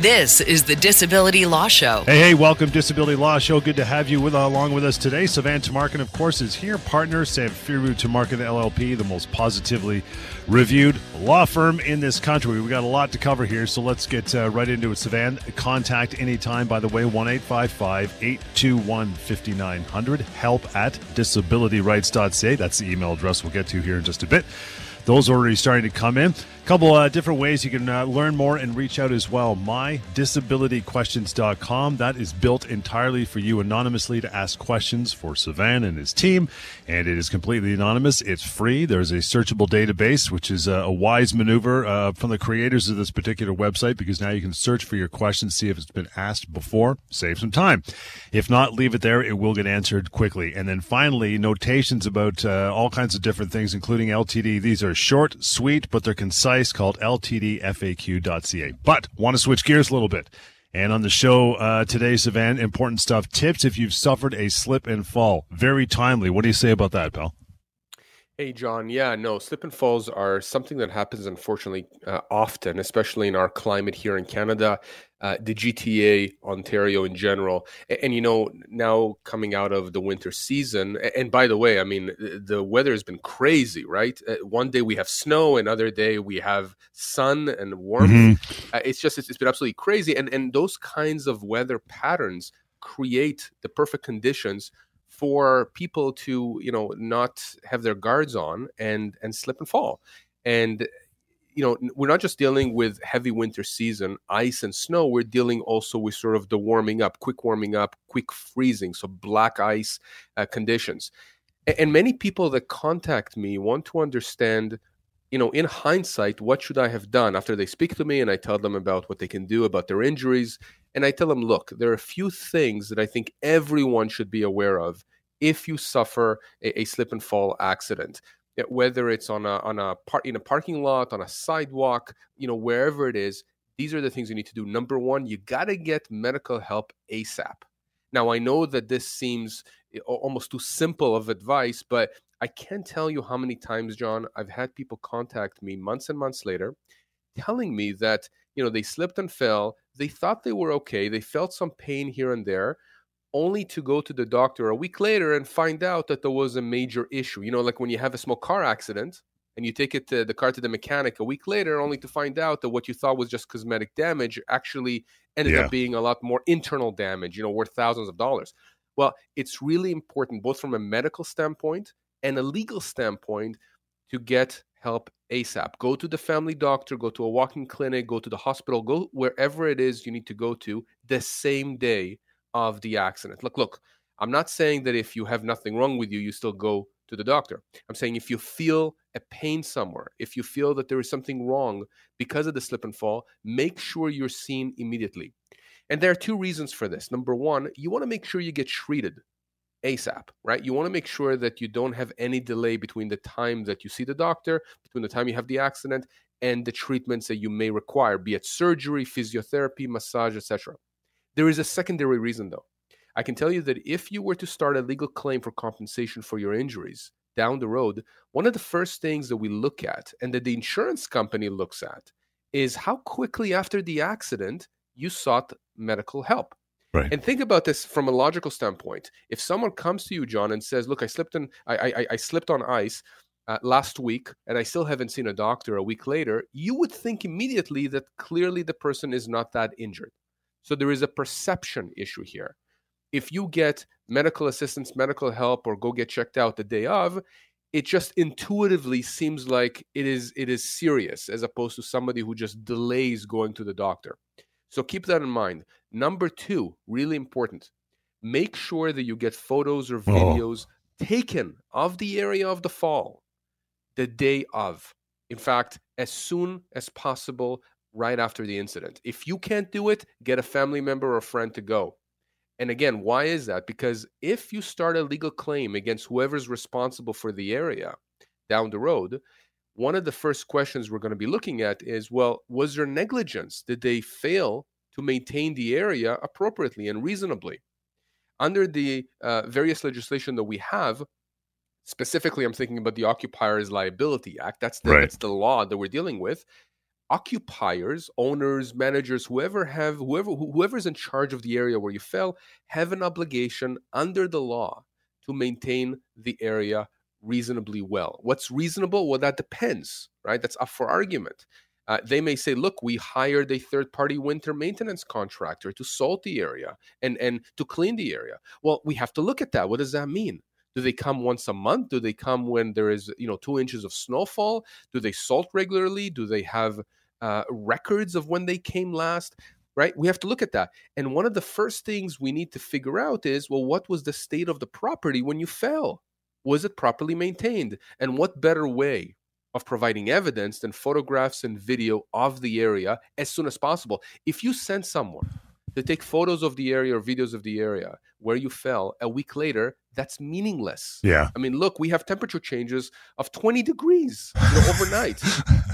This is the Disability Law Show. Hey, welcome, Disability Law Show. Good to have you along with us today. Safiru Tamarkin, of course, is here. Partner Safiru Tamarkin, LLP, the most positively reviewed law firm in this country. We've got a lot to cover here, so let's get right into it. Safiru, contact anytime, by the way, 1-855-821-5900. Help at disabilityrights.ca. That's the email address we'll get to here in just a bit. Those are already starting to come in. A couple different ways you can learn more and reach out as well. MyDisabilityQuestions.com. That is built entirely for you anonymously to ask questions for Safiru and his team. And it is completely anonymous. It's free. There's a searchable database, which is a wise maneuver from the creators of this particular website, because now you can search for your question, see if it's been asked before, save some time. If not, leave it there. It will get answered quickly. And then finally, notations about all kinds of different things, including LTD. These are short, sweet, but they're concise, called ltdfaq.ca. But want to switch gears a little bit. And on the show today, Safiru, important stuff. Tips if you've suffered a slip and fall. Very timely. What do you say about that, pal? Hey, John. Yeah, no, slip and falls are something that happens, unfortunately, often, especially in our climate here in Canada, the GTA, Ontario in general. And, you know, now coming out of the winter season, and by the way, I mean, the weather has been crazy, right? One day we have snow, another day we have sun and warmth. Mm-hmm. It's been absolutely crazy. And those kinds of weather patterns create the perfect conditions for people to, you know, not have their guards on and slip and fall. And, you know, we're not just dealing with heavy winter season, ice and snow. We're dealing also with sort of the warming up, quick freezing. So black ice conditions. And many people that contact me want to understand, you know, in hindsight, what should I have done? After they speak to me and I tell them about what they can do about their injuries, and I tell them, look, there are a few things that I think everyone should be aware of if you suffer a slip and fall accident, whether it's in a parking lot, on a sidewalk, you know, wherever it is. These are the things you need to do. Number one, you got to get medical help ASAP. Now, I know that this seems almost too simple of advice, but I can't tell you how many times, John, I've had people contact me months and months later telling me that, you know, they slipped and fell. They thought they were okay. They felt some pain here and there, only to go to the doctor a week later and find out that there was a major issue. You know, like when you have a small car accident and you take it to the car to the mechanic a week later, only to find out that what you thought was just cosmetic damage actually ended up being a lot more internal damage, you know, worth thousands of dollars. Well, it's really important, both from a medical standpoint and a legal standpoint, to get help ASAP. Go to the family doctor, go to a walking clinic, go to the hospital, go wherever it is you need to go to the same day of the accident. Look, I'm not saying that if you have nothing wrong with you, you still go to the doctor. I'm saying if you feel a pain somewhere, if you feel that there is something wrong because of the slip and fall, make sure you're seen immediately. And there are two reasons for this. Number one, you want to make sure you get treated ASAP, right? You want to make sure that you don't have any delay between the time that you see the doctor, between the time you have the accident, and the treatments that you may require, be it surgery, physiotherapy, massage, etc. There is a secondary reason, though. I can tell you that if you were to start a legal claim for compensation for your injuries down the road, one of the first things that we look at, and that the insurance company looks at, is how quickly after the accident you sought medical help. Right. And think about this from a logical standpoint. If someone comes to you, John, and says, "Look, I slipped on ice last week, and I still haven't seen a doctor." A week later, you would think immediately that clearly the person is not that injured. So there is a perception issue here. If you get medical assistance, medical help, or go get checked out the day of, it just intuitively seems like it is serious, as opposed to somebody who just delays going to the doctor. So keep that in mind. Number two, really important, make sure that you get photos or videos taken of the area of the fall the day of. In fact, as soon as possible, right after the incident. If you can't do it, get a family member or friend to go. And again, why is that? Because if you start a legal claim against whoever's responsible for the area down the road, one of the first questions we're going to be looking at is, well, was there negligence? Did they fail to maintain the area appropriately and reasonably? Under the various legislation that we have, specifically I'm thinking about the Occupiers' Liability Act, that's the law that we're dealing with. Occupiers, owners, managers, whoever's in charge of the area where you fell, have an obligation under the law to maintain the area reasonably well. What's reasonable? Well, that depends, right? That's up for argument. They may say, look, we hired a third-party winter maintenance contractor to salt the area and to clean the area. Well, we have to look at that. What does that mean? Do they come once a month? Do they come when there is, 2 inches of snowfall? Do they salt regularly? Do they have records of when they came last? Right? We have to look at that. And one of the first things we need to figure out is, well, what was the state of the property when you fell? Was it properly maintained? And what better way of providing evidence than photographs and video of the area as soon as possible? If you send someone to take photos of the area or videos of the area where you fell a week later, that's meaningless. Yeah. I mean, look, we have temperature changes of 20 degrees overnight.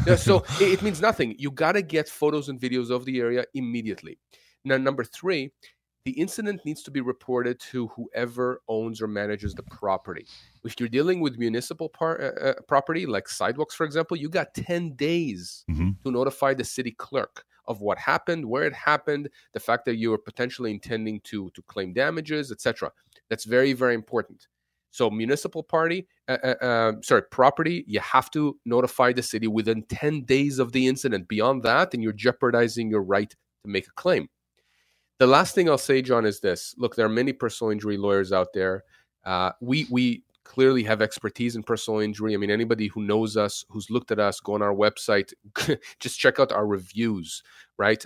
Yeah, so it means nothing. You got to get photos and videos of the area immediately. Now, number three, the incident needs to be reported to whoever owns or manages the property. If you're dealing with municipal property, like sidewalks, for example, you got 10 days to notify the city clerk of what happened, where it happened, the fact that you were potentially intending to claim damages, etc. That's very, very important. So property, you have to notify the city within 10 days of the incident. Beyond that, and you're jeopardizing your right to make a claim. The last thing I'll say, John, is this. Look, there are many personal injury lawyers out there. We clearly have expertise in personal injury. I mean, anybody who knows us, who's looked at us, go on our website, just check out our reviews, right?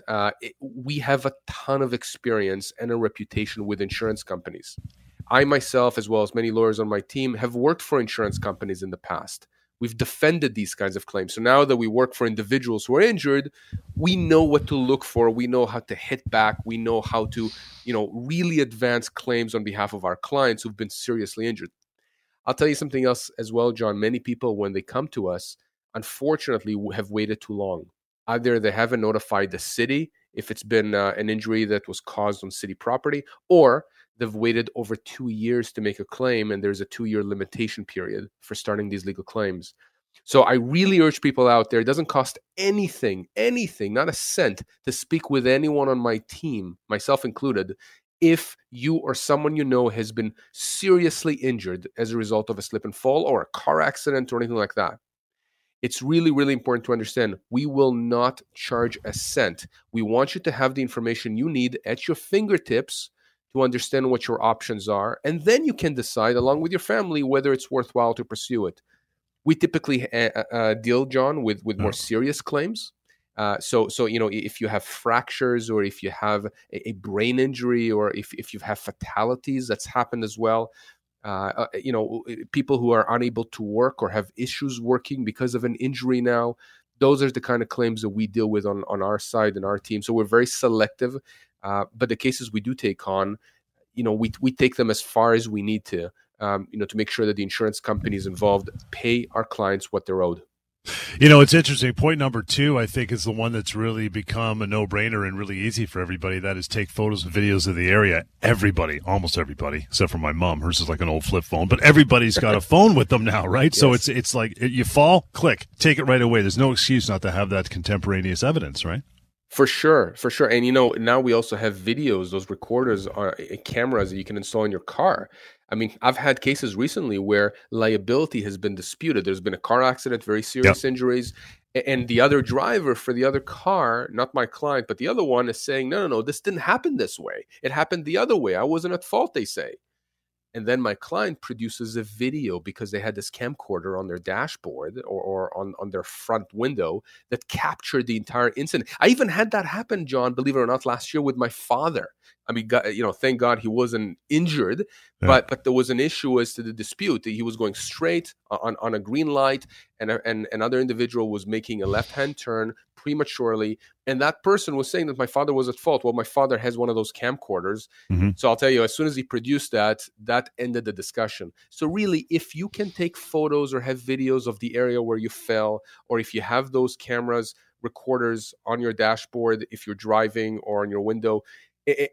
We have a ton of experience and a reputation with insurance companies. I myself, as well as many lawyers on my team, have worked for insurance companies in the past. We've defended these kinds of claims. So now that we work for individuals who are injured, we know what to look for. We know how to hit back. We know how to, really advance claims on behalf of our clients who've been seriously injured. I'll tell you something else as well, John. Many people, when they come to us, unfortunately, have waited too long. Either they haven't notified the city if it's been an injury that was caused on city property, or they've waited over 2 years to make a claim, and there's a 2-year limitation period for starting these legal claims. So I really urge people out there, it doesn't cost anything, not a cent, to speak with anyone on my team, myself included, if you or someone you know has been seriously injured as a result of a slip and fall or a car accident or anything like that. It's really, really important to understand we will not charge a cent. We want you to have the information you need at your fingertips to understand what your options are, and then you can decide along with your family whether it's worthwhile to pursue it. We typically deal, John, with more serious claims. So if you have fractures or if you have a brain injury or if you have fatalities, that's happened as well. People who are unable to work or have issues working because of an injury now, those are the kind of claims that we deal with on our side and our team. So we're very selective. But the cases we do take on, we take them as far as we need to, to make sure that the insurance companies involved pay our clients what they're owed. It's interesting. Point number 2, I think, is the one that's really become a no-brainer and really easy for everybody. That is, take photos and videos of the area. Everybody, almost everybody, except for my mom. Hers is like an old flip phone, but everybody's got a phone with them now, right? Yes. So it's like you fall, click, take it right away. There's no excuse not to have that contemporaneous evidence, right? For sure. And, now we also have videos, those recorders are cameras that you can install in your car. I mean, I've had cases recently where liability has been disputed. There's been a car accident, very serious injuries. And the other driver for the other car, not my client, but the other one is saying, no, this didn't happen this way. It happened the other way. I wasn't at fault, they say. And then my client produces a video because they had this camcorder on their dashboard or on their front window that captured the entire incident. I even had that happen, John, believe it or not, last year with my father. I mean, you know, thank God he wasn't injured, but there was an issue as to the dispute. He was going straight on a green light, and another individual was making a left-hand turn prematurely. And that person was saying that my father was at fault. Well, my father has one of those camcorders. Mm-hmm. So I'll tell you, as soon as he produced that, that ended the discussion. So really, if you can take photos or have videos of the area where you fell, or if you have those cameras, recorders on your dashboard, if you're driving or on your window,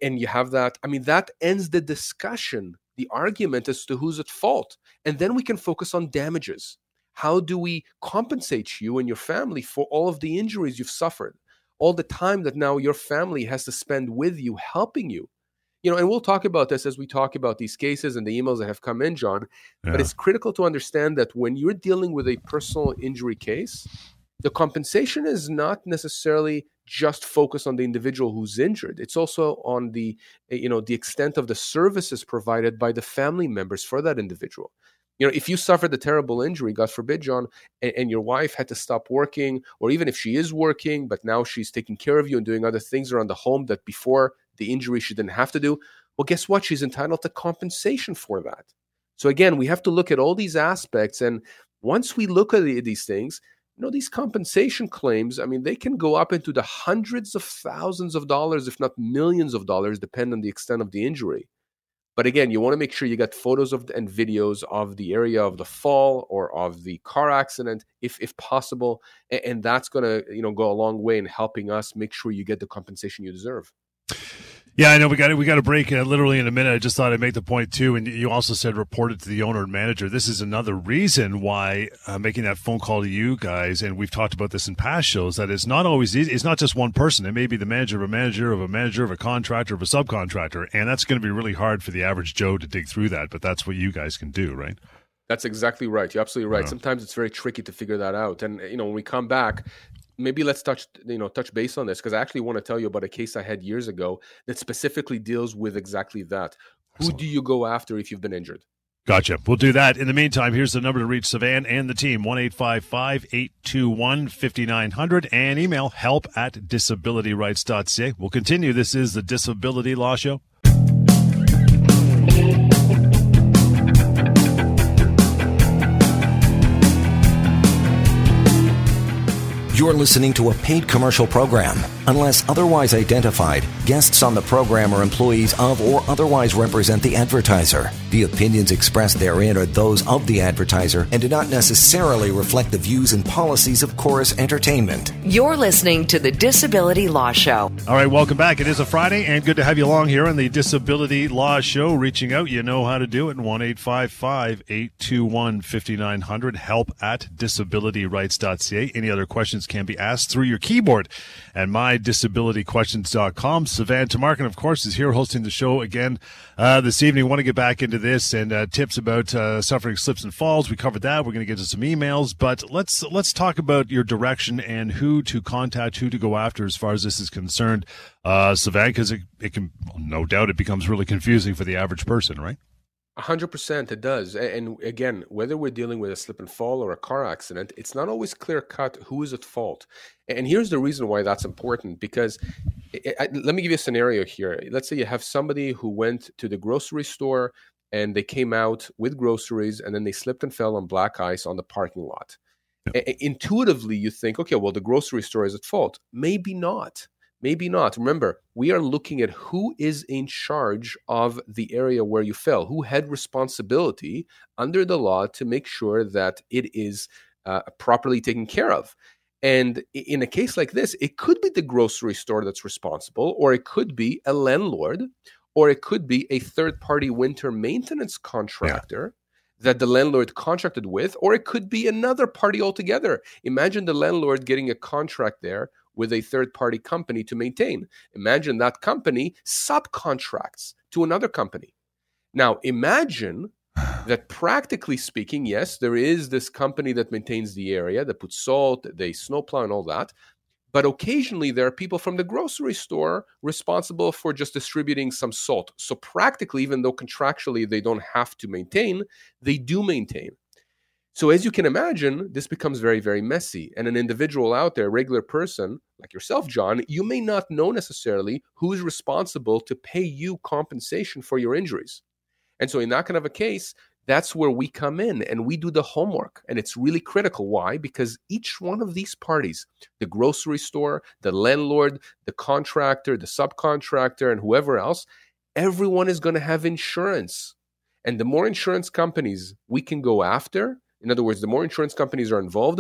and you have that, I mean, that ends the discussion, the argument as to who's at fault. And then we can focus on damages. How do we compensate you and your family for all of the injuries you've suffered, all the time that now your family has to spend with you, helping you? You know, and we'll talk about this as we talk about these cases and the emails that have come in, John. Yeah. But it's critical to understand that when you're dealing with a personal injury case, the compensation is not necessarily just focused on the individual who's injured. It's also on the, you know, the extent of the services provided by the family members for that individual. You know, if you suffered a terrible injury, God forbid, John, and your wife had to stop working, or even if she is working, but now she's taking care of you and doing other things around the home that before the injury she didn't have to do, well, guess what? She's entitled to compensation for that. So again, we have to look at all these aspects. And once we look at these things, you know, these compensation claims, I mean, they can go up into the hundreds of thousands of dollars, if not millions of dollars, depending on the extent of the injury. But again, you want to make sure you got photos of and videos of the area of the fall or of the car accident, if possible. And that's going to, you know, go a long way in helping us make sure you get the compensation you deserve. Yeah, I know we got a break literally in a minute. I just thought I'd make the point too. And you also said report it to the owner and manager. This is another reason why making that phone call to you guys, and we've talked about this in past shows, that it's not always easy. It's not just one person. It may be the manager of a manager of a manager of a contractor of a subcontractor, and that's going to be really hard for the average Joe to dig through that. But that's what you guys can do, right? That's exactly right. You're absolutely right. Yeah. Sometimes it's very tricky to figure that out. And you know, when we come back, maybe let's touch base on this, because I actually want to tell you about a case I had years ago that specifically deals with exactly that. Excellent. Who do you go after if you've been injured? Gotcha. We'll do that. In the meantime, here's the number to reach Savan and the team, 1-855-821-5900, and email help@disabilityrights.ca. We'll continue. This is the Disability Law Show. You're listening to a paid commercial program. Unless otherwise identified, guests on the program are employees of or otherwise represent the advertiser. The opinions expressed therein are those of the advertiser and do not necessarily reflect the views and policies of Chorus Entertainment. You're listening to the Disability Law Show. All right, welcome back. It is a Friday, and good to have you along here on the Disability Law Show. Reaching out, you know how to do it. 1-855-821-5900, help@disabilityrights.ca. Any other questions can be asked through your keyboard at MyDisabilityQuestions.com. Savan Tamarkin, of course, is here hosting the show again this evening. We want to get back into this and tips about suffering slips and falls. We covered that. We're going to get to some emails, but let's talk about your direction and who to contact, who to go after as far as this is concerned, Savan, because it can, no doubt, it becomes really confusing for the average person, right? 100% it does. And again, whether we're dealing with a slip and fall or a car accident, it's not always clear cut who is at fault. And here's the reason why that's important, because let me give you a scenario here. Let's say you have somebody who went to the grocery store and they came out with groceries and then they slipped and fell on black ice on the parking lot. Yep. Intuitively, you think, okay, well, the grocery store is at fault. Maybe not. Maybe not. Remember, we are looking at who is in charge of the area where you fell, who had responsibility under the law to make sure that it is properly taken care of. And in a case like this, it could be the grocery store that's responsible, or it could be a landlord, or it could be a third-party winter maintenance contractor. Yeah. That the landlord contracted with, or it could be another party altogether. Imagine the landlord getting a contract there with a third-party company to maintain. Imagine that company subcontracts to another company. Now, imagine that practically speaking, yes, there is this company that maintains the area, that puts salt, they snowplow and all that. But occasionally, there are people from the grocery store responsible for just distributing some salt. So practically, even though contractually they don't have to maintain, they do maintain. So as you can imagine, this becomes very, very messy. And an individual out there, a regular person like yourself, John, you may not know necessarily who is responsible to pay you compensation for your injuries. And so in that kind of a case, that's where we come in and we do the homework. And it's really critical. Why? Because each one of these parties, the grocery store, the landlord, the contractor, the subcontractor, and whoever else, everyone is going to have insurance. And the more insurance companies we can go after, in other words, the more insurance companies are involved,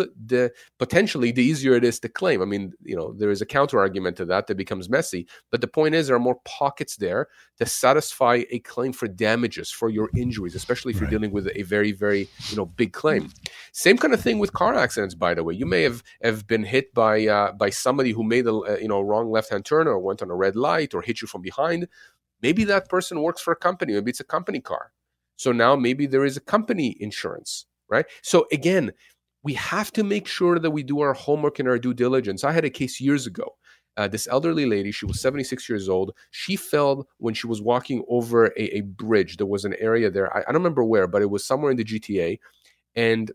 potentially the easier it is to claim. I mean, you know, there is a counter argument to that that becomes messy. But the point is, there are more pockets there to satisfy a claim for damages for your injuries, especially if you're dealing with a very, very, you know, big claim. Same kind of thing with car accidents, by the way. You may have been hit by somebody who made a wrong left-hand turn or went on a red light or hit you from behind. Maybe that person works for a company. Maybe it's a company car. So now maybe there is a company insurance. Right? So again, we have to make sure that we do our homework and our due diligence. I had a case years ago. This elderly lady, she was 76 years old. She fell when she was walking over a bridge. There was an area there. I don't remember where, but it was somewhere in the GTA. And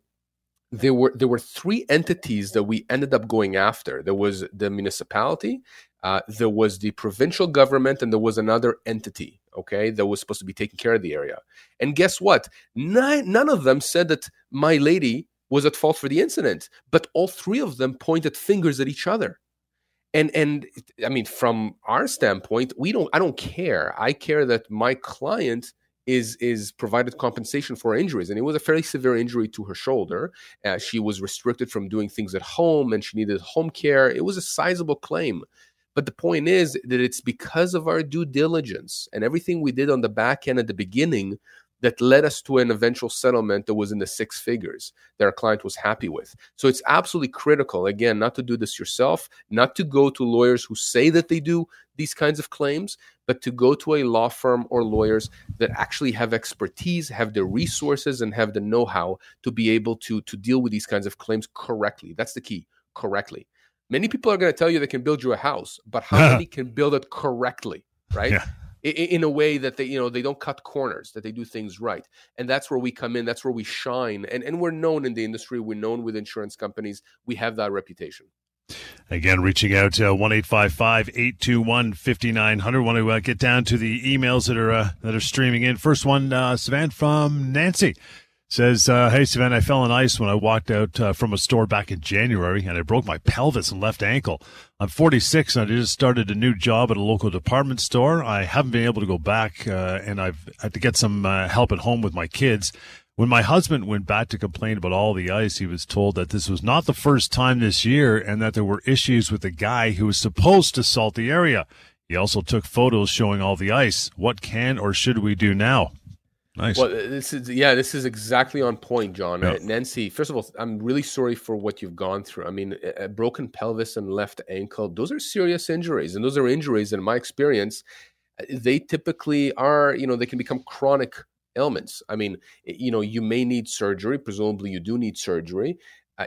there were three entities that we ended up going after. There was the municipality, there was the provincial government, and there was another entity, okay, that was supposed to be taking care of the area. And guess what? None of them said that my lady was at fault for the incident, but all three of them pointed fingers at each other. And I mean, from our standpoint, I don't care. I care that my client is provided compensation for injuries. And it was a fairly severe injury to her shoulder. She was restricted from doing things at home, and she needed home care. It was a sizable claim. But the point is that it's because of our due diligence and everything we did on the back end at the beginning that led us to an eventual settlement that was in the six figures that our client was happy with. So it's absolutely critical, again, not to do this yourself, not to go to lawyers who say that they do these kinds of claims, but to go to a law firm or lawyers that actually have expertise, have the resources, and have the know-how to be able to deal with these kinds of claims correctly. That's the key, correctly. Many people are going to tell you they can build you a house, but how many can build it correctly, right? Yeah. In a way that they don't cut corners, that they do things right. And that's where we come in. That's where we shine. And we're known in the industry. We're known with insurance companies. We have that reputation. Again, reaching out to 1-855-821-5900. Want to get down to the emails that are streaming in. First one, Savannah from Nancy. Says, hey, Savannah, I fell on ice when I walked out from a store back in January, and I broke my pelvis and left ankle. I'm 46, and I just started a new job at a local department store. I haven't been able to go back, and I've had to get some help at home with my kids. When my husband went back to complain about all the ice, he was told that this was not the first time this year and that there were issues with the guy who was supposed to salt the area. He also took photos showing all the ice. What can or should we do now? Nice. Well, this is exactly on point, John. Yeah. Nancy, first of all, I'm really sorry for what you've gone through. I mean, a broken pelvis and left ankle, those are serious injuries. And those are injuries, in my experience, they typically are, they can become chronic ailments. I mean, you may need surgery. Presumably you do need surgery.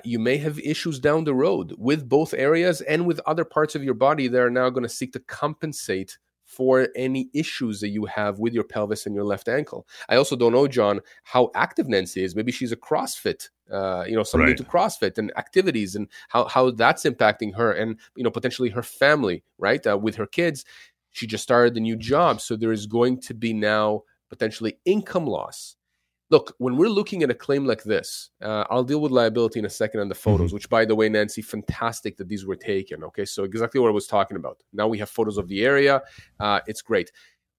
You may have issues down the road with both areas and with other parts of your body that are now going to seek to compensate for any issues that you have with your pelvis and your left ankle. I also don't know, John, how active Nancy is. Maybe she's a CrossFit, somebody to CrossFit and activities and how that's impacting her and, potentially her family, right? With her kids, she just started a new job. So there is going to be now potentially income loss. Look, when we're looking at a claim like this, I'll deal with liability in a second on the photos, which, by the way, Nancy, fantastic that these were taken. Okay, so exactly what I was talking about. Now we have photos of the area. It's great.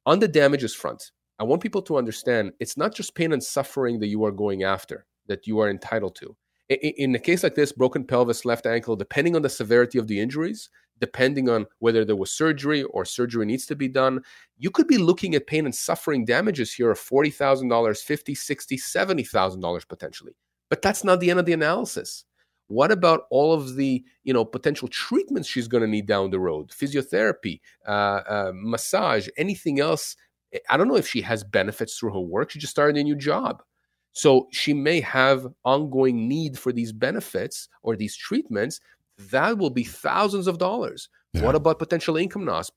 On the damages front, I want people to understand it's not just pain and suffering that you are going after, that you are entitled to. In a case like this, broken pelvis, left ankle, depending on the severity of the injuries, depending on whether there was surgery or surgery needs to be done, you could be looking at pain and suffering damages here of $40,000, $50,000, $60,000, $70,000 potentially. But that's not the end of the analysis. What about all of the potential treatments she's going to need down the road? Physiotherapy, massage, anything else? I don't know if she has benefits through her work. She just started a new job. So she may have ongoing need for these benefits or these treatments. That will be thousands of dollars. Yeah. What about potential income loss?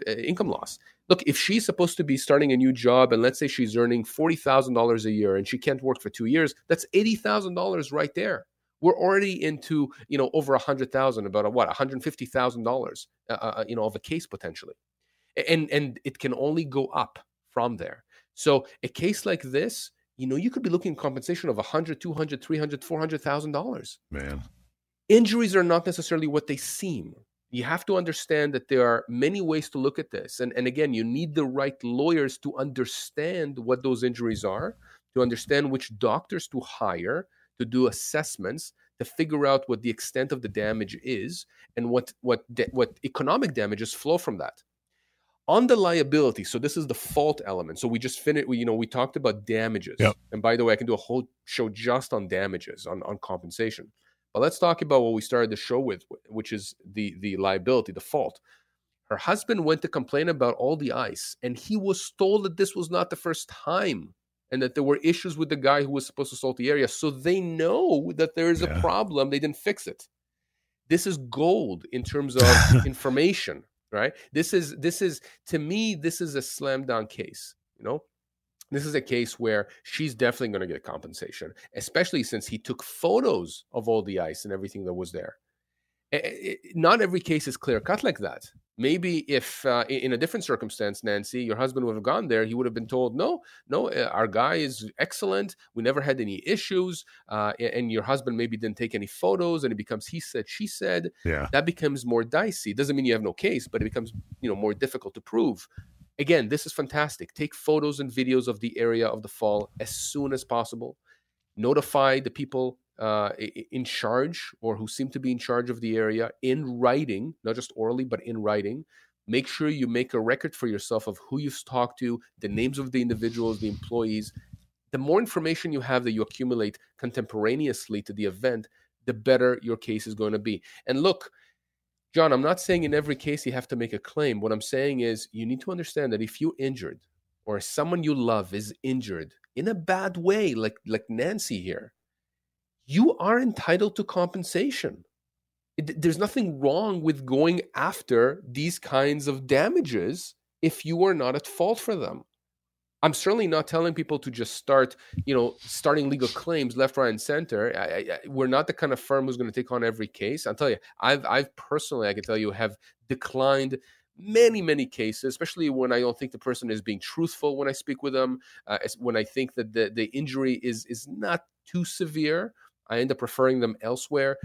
Look, if she's supposed to be starting a new job and let's say she's earning $40,000 a year and she can't work for 2 years, that's $80,000 right there. We're already into, over $100,000, about $150,000, of a case potentially. And it can only go up from there. So a case like this, you could be looking at compensation of $100,000, $200,000, $300,000, $400,000. Man. Injuries are not necessarily what they seem. You have to understand that there are many ways to look at this. And again, you need the right lawyers to understand what those injuries are, to understand which doctors to hire, to do assessments, to figure out what the extent of the damage is and what economic damages flow from that. On the liability, so this is the fault element. So we just finished, we talked about damages. Yep. And by the way, I can do a whole show just on damages, on compensation. But let's talk about what we started the show with, which is the liability, the fault. Her husband went to complain about all the ice, and he was told that this was not the first time and that there were issues with the guy who was supposed to salt the area. So they know that there is a problem. They didn't fix it. This is gold in terms of information. Right. This is to me, this is a slam dunk case. This is a case where she's definitely going to get compensation, especially since he took photos of all the ice and everything that was there. Not every case is clear cut like that. Maybe if in a different circumstance, Nancy, your husband would have gone there, he would have been told, no, our guy is excellent. We never had any issues. And your husband maybe didn't take any photos and it becomes he said, she said. Yeah. That becomes more dicey. Doesn't mean you have no case, but it becomes more difficult to prove. Again, this is fantastic. Take photos and videos of the area of the fall as soon as possible. Notify the people in charge or who seem to be in charge of the area in writing, not just orally, but in writing. Make sure you make a record for yourself of who you've talked to, the names of the individuals, the employees. The more information you have that you accumulate contemporaneously to the event, the better your case is going to be. And look, John, I'm not saying in every case you have to make a claim. What I'm saying is you need to understand that if you're injured or someone you love is injured in a bad way, like Nancy here, you are entitled to compensation. There's nothing wrong with going after these kinds of damages if you are not at fault for them. I'm certainly not telling people to just start, starting legal claims left, right, and center. We're not the kind of firm who's going to take on every case. I'll tell you, I've personally, I can tell you, have declined many, many cases, especially when I don't think the person is being truthful when I speak with them, when I think that the injury is not too severe. I end up referring them elsewhere.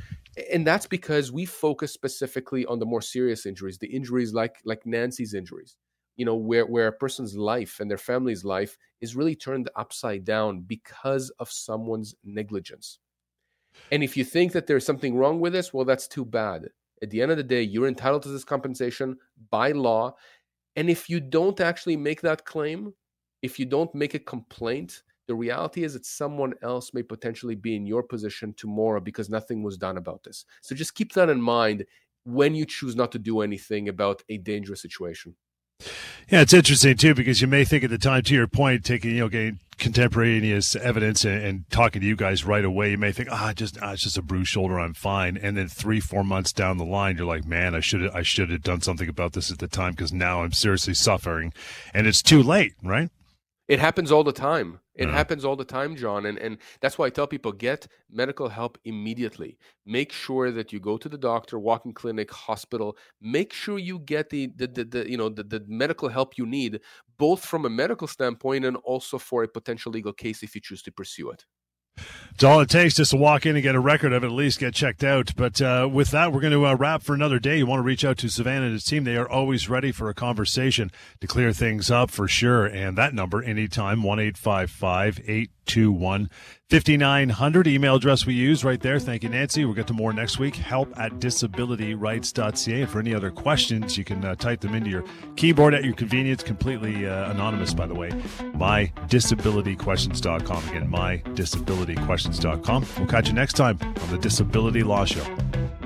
And that's because we focus specifically on the more serious injuries, the injuries like Nancy's injuries, where a person's life and their family's life is really turned upside down because of someone's negligence. And if you think that there's something wrong with this, well, that's too bad. At the end of the day, you're entitled to this compensation by law. And if you don't actually make that claim, if you don't make a complaint, the reality is that someone else may potentially be in your position tomorrow because nothing was done about this. So just keep that in mind when you choose not to do anything about a dangerous situation. Yeah, it's interesting, too, because you may think at the time, to your point, taking, getting contemporaneous evidence and talking to you guys right away, you may think, it's just a bruised shoulder, I'm fine. And then 3-4 months down the line, you're like, man, I should have done something about this at the time because now I'm seriously suffering. And it's too late, right? It happens all the time. It happens all the time, John. And that's why I tell people, get medical help immediately. Make sure that you go to the doctor, walk-in clinic, hospital. Make sure you get the medical help you need, both from a medical standpoint and also for a potential legal case if you choose to pursue it. It's all it takes just to walk in and get a record of it, at least get checked out. But with that, we're going to wrap for another day. You want to reach out to Savannah and his team. They are always ready for a conversation to clear things up for sure. And that number, anytime, 1-855-821-5900. Email address we use right there. Thank you, Nancy. We'll get to more next week. help@disabilityrights.ca. And for any other questions, you can type them into your keyboard at your convenience. Completely anonymous, by the way. MyDisabilityQuestions.com. Again, MyDisabilityQuestions.com. We'll catch you next time on the Disability Law Show.